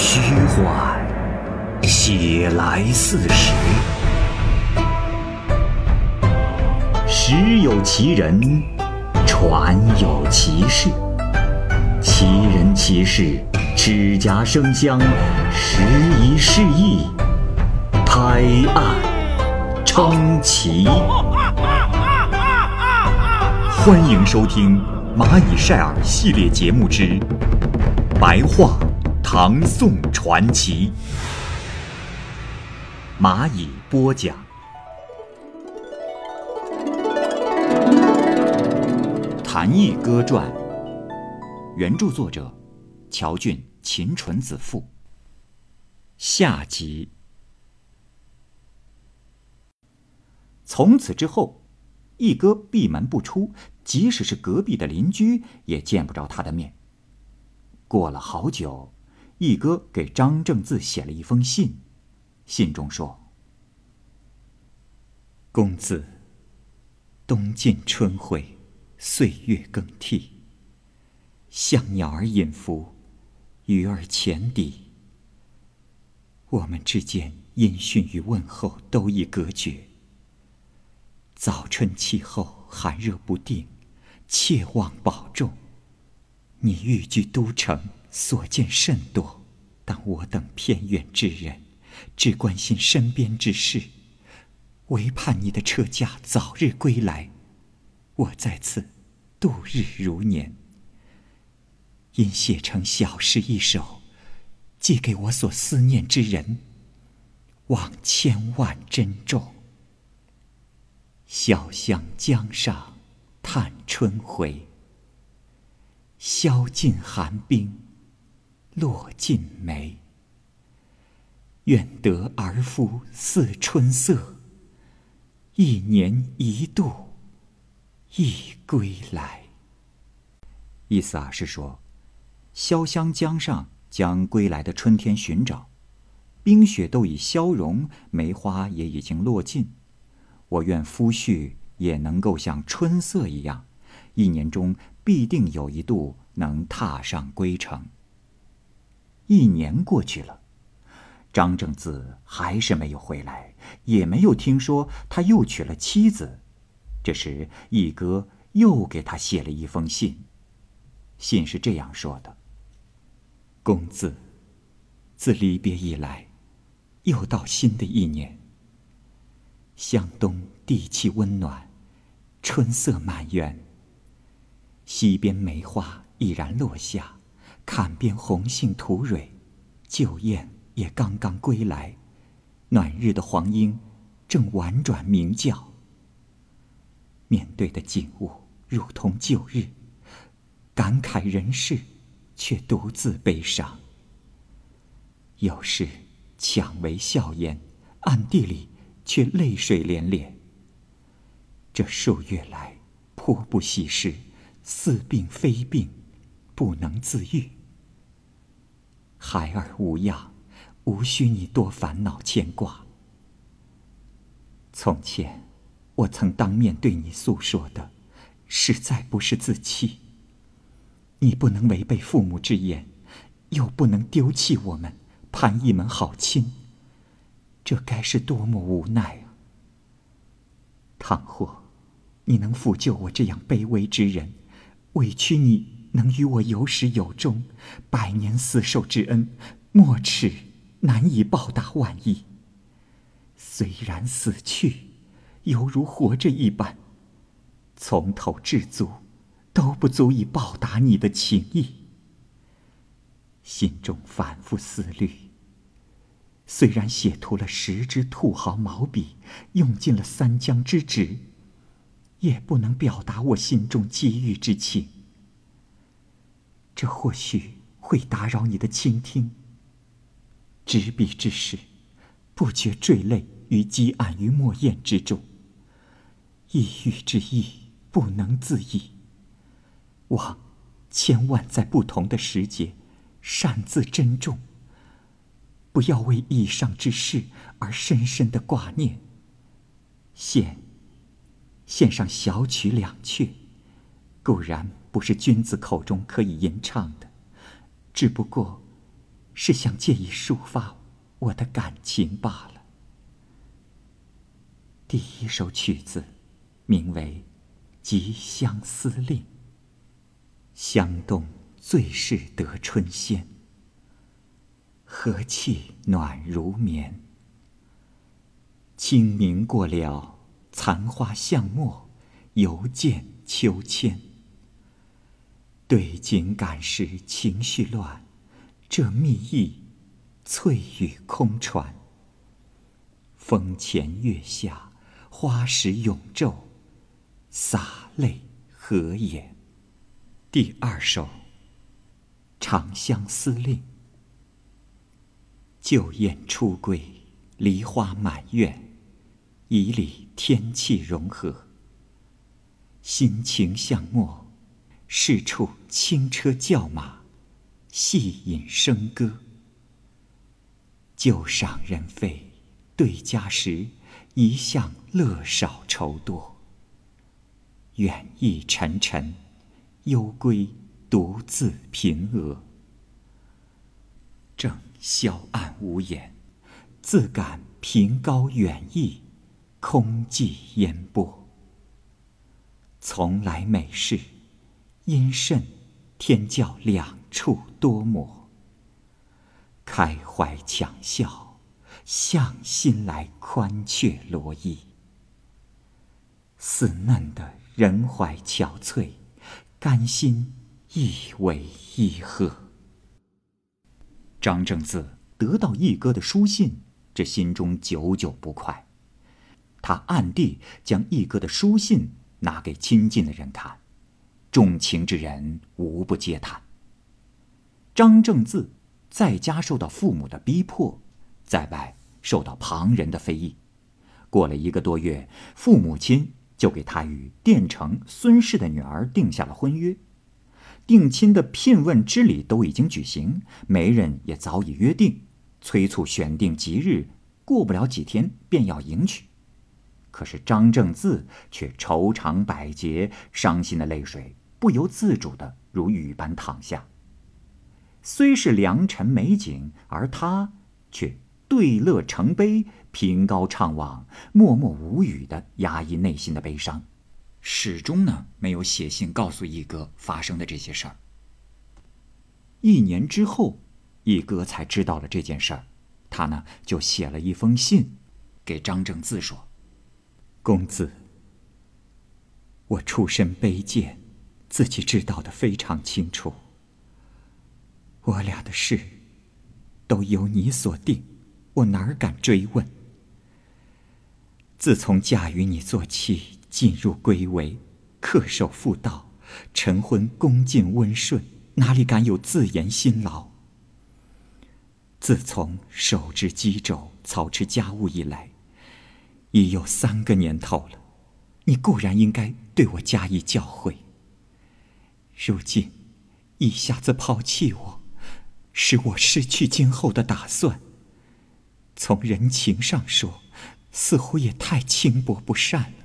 虚幻写来似实，实有其人，传有其事，其人其事，指甲生香，时移世易，拍案称奇。欢迎收听蚂蚁晒尔系列节目之白话唐宋传奇，蚂蚁播讲。谭毅歌传，原著作者乔俊、秦纯子父，下集。从此之后，毅哥闭门不出，即使是隔壁的邻居也见不着他的面。过了好久，毅哥给张正自写了一封信，信中说：“公子，冬尽春回，岁月更替。像鸟儿隐伏，鱼儿潜底。我们之间音讯与问候都已隔绝。早春气候寒热不定，切望保重。你寓居都城，所见甚多，但我等偏远之人，只关心身边之事，唯盼你的车驾早日归来，我在此度日如年。因写成小诗一首，寄给我所思念之人，望千万珍重。小湘江上探春回，消尽寒冰，落尽梅。愿得儿夫似春色，一年一度亦归来。”意思是说，潇湘江上将归来的春天寻找，冰雪都已消融，梅花也已经落尽。我愿夫婿也能够像春色一样，一年中必定有一度能踏上归程。一年过去了，张正自还是没有回来，也没有听说他又娶了妻子。这时，毅哥又给他写了一封信，信是这样说的：“公子，自离别以来，又到新的一年。向东地气温暖，春色满园。西边梅花已然落下，坎边红杏吐蕊，旧雁也刚刚归来，暖日的黄莺正婉转鸣叫。面对的景物如同旧日，感慨人世，却独自悲伤。有时强为笑颜，暗地里却泪水连连。这数月来颇不惜时，似病非病，不能自愈。孩儿无恙，无需你多烦恼牵挂。从前我曾当面对你诉说的，实在不是自欺。你不能违背父母之言，又不能丢弃我们，攀一门好亲，这该是多么无奈啊！倘或你能抚救我这样卑微之人，委屈你能与我有始有终，百年厮守之恩，莫齿难以报答万一。虽然死去，犹如活着一般，从头至足，都不足以报答你的情谊。心中反复思虑。虽然写涂了10支兔毫毛笔，用尽了3江之纸，也不能表达我心中积郁之情。这或许会打扰你的倾听。执笔之时，不觉坠泪于积案于墨砚之中，抑郁之意不能自抑。望千万在不同的时节，擅自珍重。不要为以上之事而深深的挂念。献上小曲2阙，固然不是君子口中可以吟唱的，只不过是想借以抒发我的感情罢了。第一首曲子名为《吉相思令》，湘东最是得春仙，和气暖如棉。清明过了，残花巷陌，犹见秋千。对景感时情绪乱，这密意翠羽空传。风前月下，花时永昼，洒泪合眼。第二首《长相思令》。旧燕初归，梨花满院，以里天气融合。心情向陌，是处轻车叫马，细引笙歌。旧赏人非，对家时，一向乐少愁多。远意沉沉，幽归独自凭额。正宵暗无言，自感凭高远逸，空寂烟波。从来美事，因甚天教两处多磨。开怀强笑，向心来宽却罗衣。似嫩的人怀憔悴，甘心一为一喝。张正自得到一哥的书信，这心中久久不快。他暗地将一哥的书信拿给亲近的人看，重情之人无不嗟叹。张正自在家受到父母的逼迫，在外受到旁人的非议。过了一个多月，父母亲就给他与汴城孙氏的女儿定下了婚约。定亲的聘问之礼都已经举行，媒人也早已约定，催促选定吉日，过不了几天便要迎娶。可是张正自却愁肠百结，伤心的泪水不由自主的如雨般淌下。虽是良辰美景，而他却对乐成悲，凭高怅望，默默无语的压抑内心的悲伤。始终呢，没有写信告诉一哥发生的这些事儿。一年之后，一哥才知道了这件事儿，他呢就写了一封信给张正自说：“公子，我出身卑贱，自己知道的非常清楚。我俩的事都由你所定，我哪敢追问？自从嫁与你做妻，进入归为，恪守妇道，晨昏恭敬温顺，哪里敢有自言辛劳？自从手执机帚，操持家务以来，已有3个年头了。你固然应该对我加以教诲，如今一下子抛弃我，使我失去今后的打算。从人情上说，似乎也太轻薄不善了。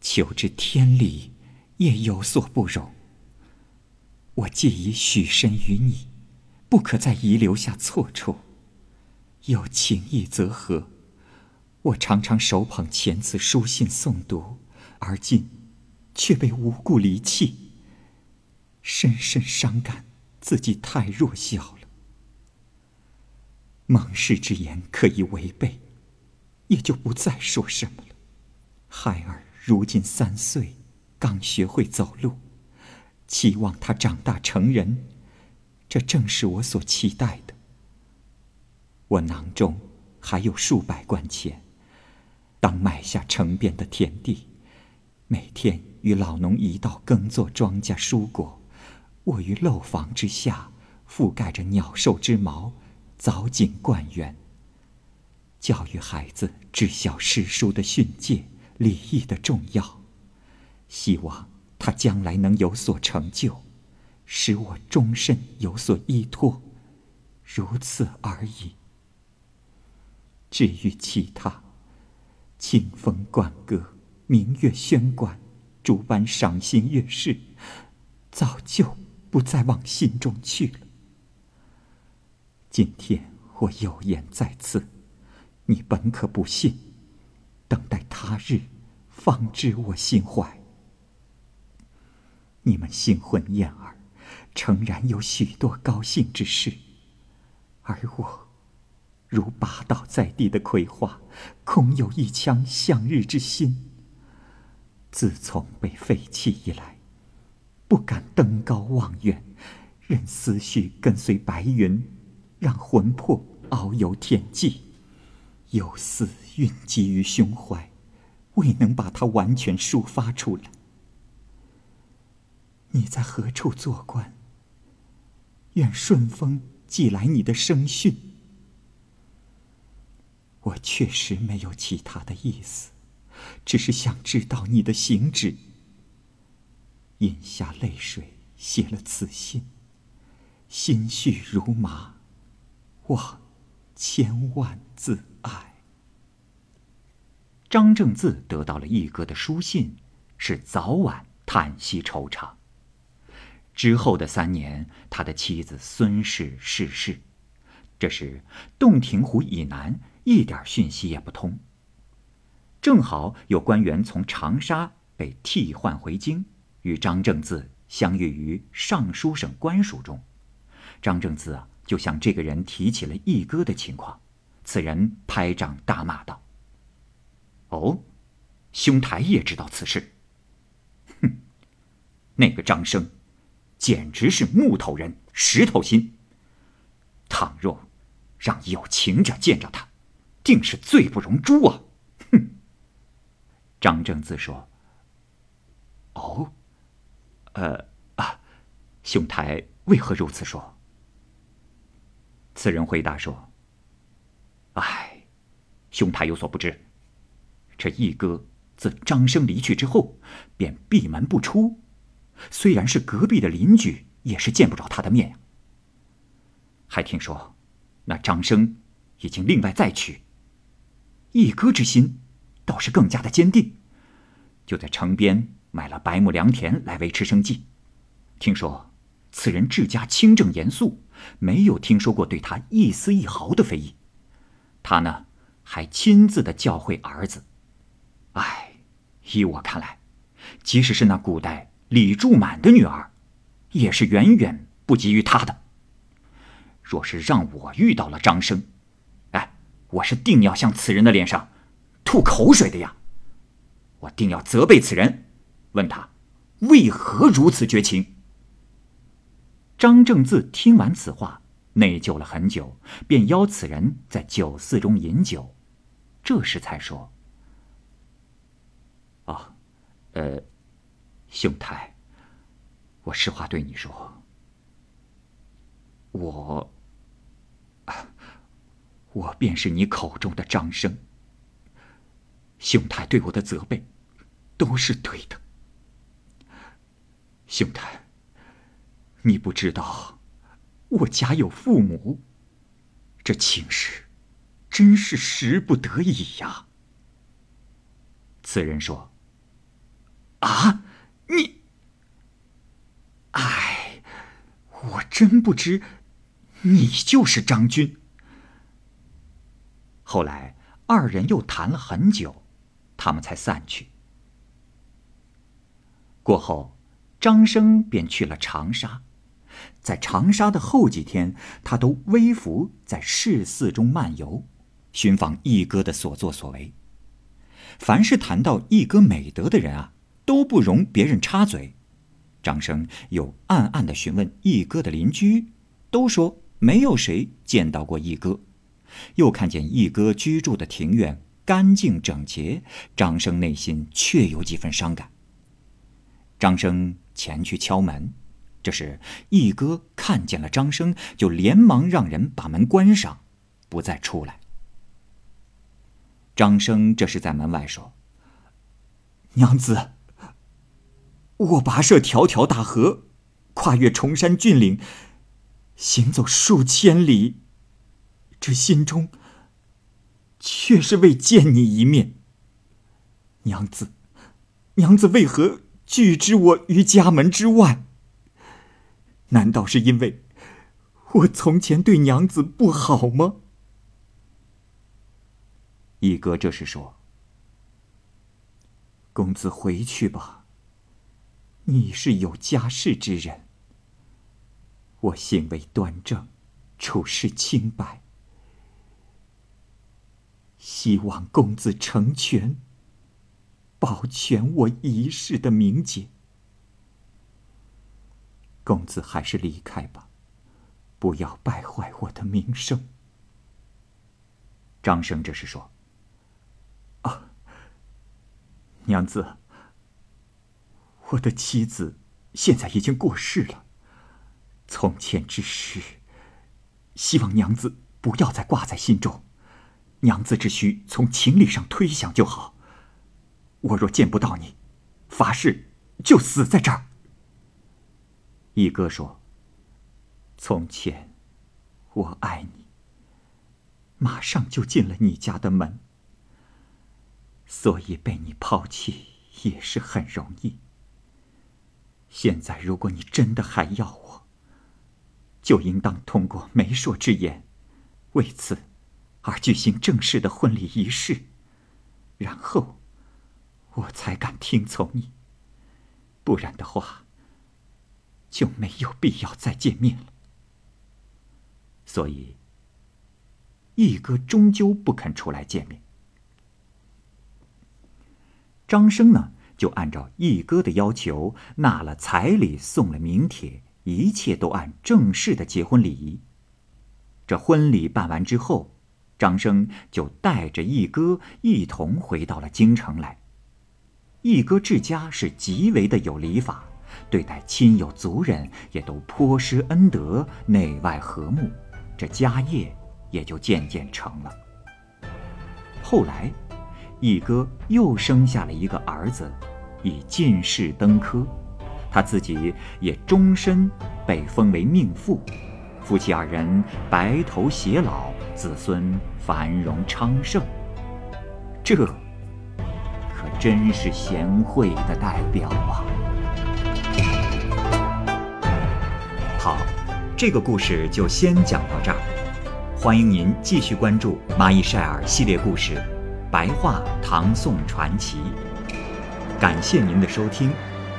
求之天理，也有所不容。我既已许身于你，不可再遗留下错处。有情义则合，我常常手捧前次书信诵读，而今却被无故离弃，深深伤感自己太弱小了。盟誓之言可以违背，也就不再说什么了。孩儿如今3岁，刚学会走路，期望他长大成人，这正是我所期待的。我囊中还有数百贯钱，当买下城边的田地，每天与老农一道耕作庄稼蔬果。我于楼房之下，覆盖着鸟兽之毛，凿井灌园，教育孩子知晓诗书的训诫，礼义的重要，希望他将来能有所成就，使我终身有所依托，如此而已。至于其他，清风管歌，明月轩管，诸般赏心悦事，早就不再往心中去了。今天我有言在此，你本可不信，等待他日方知我心怀。你们新婚燕尔，诚然有许多高兴之事，而我如拔倒在地的葵花，空有一腔向日之心。自从被废弃以来，不敢登高望远，任思绪跟随白云，让魂魄遨游天际。有思蕴积于胸怀，未能把它完全抒发出来。你在何处做官？愿顺风寄来你的声讯。我确实没有其他的意思，只是想知道你的行止。饮下泪水，写了此信，心绪如麻，我千万自爱。张正自得到了一哥的书信，是早晚叹息惆怅。之后的3年，他的妻子孙氏逝世，这时洞庭湖以南一点讯息也不通。正好有官员从长沙被替换回京，与张正自相遇于尚书省官署中。张正自就向这个人提起了一哥的情况，此人拍掌大骂道：“哦，兄台也知道此事？哼，那个张生简直是木头人石头心，倘若让有情者见着他，定是罪不容诛啊！”哼。张正自说：“哦，兄台为何如此说？”此人回答说：“哎，兄台有所不知，这一哥自张生离去之后，便闭门不出，虽然是隔壁的邻居，也是见不着他的面呀。还听说，那张生已经另外再娶，一哥之心倒是更加的坚定，就在城边买了白亩2田来维持生计。听说此人治家清正严肃，没有听说过对他一丝一毫的非议。他呢，还亲自的教诲儿子。哎，依我看来，即使是那古代李柱满的女儿，也是远远不及于他的。若是让我遇到了张生，哎，我是定要向此人的脸上吐口水的呀！我定要责备此人，问他为何如此绝情。”张正自听完此话，内疚了很久，便邀此人在酒肆中饮酒。这时才说：“哦，兄台，我实话对你说，我便是你口中的张生。兄台对我的责备，都是对的。兄台，你不知道，我家有父母，这情事真是时不得已呀。”此人说：“啊，你……哎，我真不知，你就是张军。”后来二人又谈了很久，他们才散去。过后，张生便去了长沙。在长沙的后几天，他都微服在市寺中漫游，寻访一哥的所作所为。凡是谈到一哥美德的人啊，都不容别人插嘴。张生又暗暗地询问一哥的邻居，都说没有谁见到过一哥。又看见一哥居住的庭院干净整洁，张生内心确有几分伤感。张生前去敲门，这时一哥看见了张生，就连忙让人把门关上，不再出来。张生这是在门外说：“娘子，我跋涉条条大河，跨越崇山峻岭，行走数千里，这心中却是为见你一面。娘子为何拒之我于家门之外？难道是因为我从前对娘子不好吗？”一哥这时说：“公子回去吧，你是有家室之人。我行为端正，处事清白，希望公子成全，保全我一世的名节。公子还是离开吧，不要败坏我的名声。”张生这时说：“啊，娘子，我的妻子现在已经过世了，从前之事，希望娘子不要再挂在心中，娘子只需从情理上推想就好。我若见不到你，发誓就死在这儿。”一哥说：“从前我爱你，马上就进了你家的门，所以被你抛弃也是很容易。现在如果你真的还要我，就应当通过媒妁之言，为此而举行正式的婚礼仪式，然后我才敢听从你，不然的话就没有必要再见面了。”所以一哥终究不肯出来见面。张生呢，就按照一哥的要求纳了彩礼，送了名帖，一切都按正式的结婚礼仪。这婚礼办完之后，张生就带着一哥一同回到了京城来。一哥治家是极为的有礼法，对待亲友族人也都颇施恩德，内外和睦，这家业也就渐渐成了。后来一哥又生下了一个儿子，以进士登科，他自己也终身被封为命父，夫妻二人白头偕老，子孙繁荣昌盛。这可真是贤惠的代表啊！好，这个故事就先讲到这儿。欢迎您继续关注蚂蚁晒尔系列故事《白话唐宋传奇》，感谢您的收听，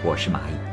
我是蚂蚁。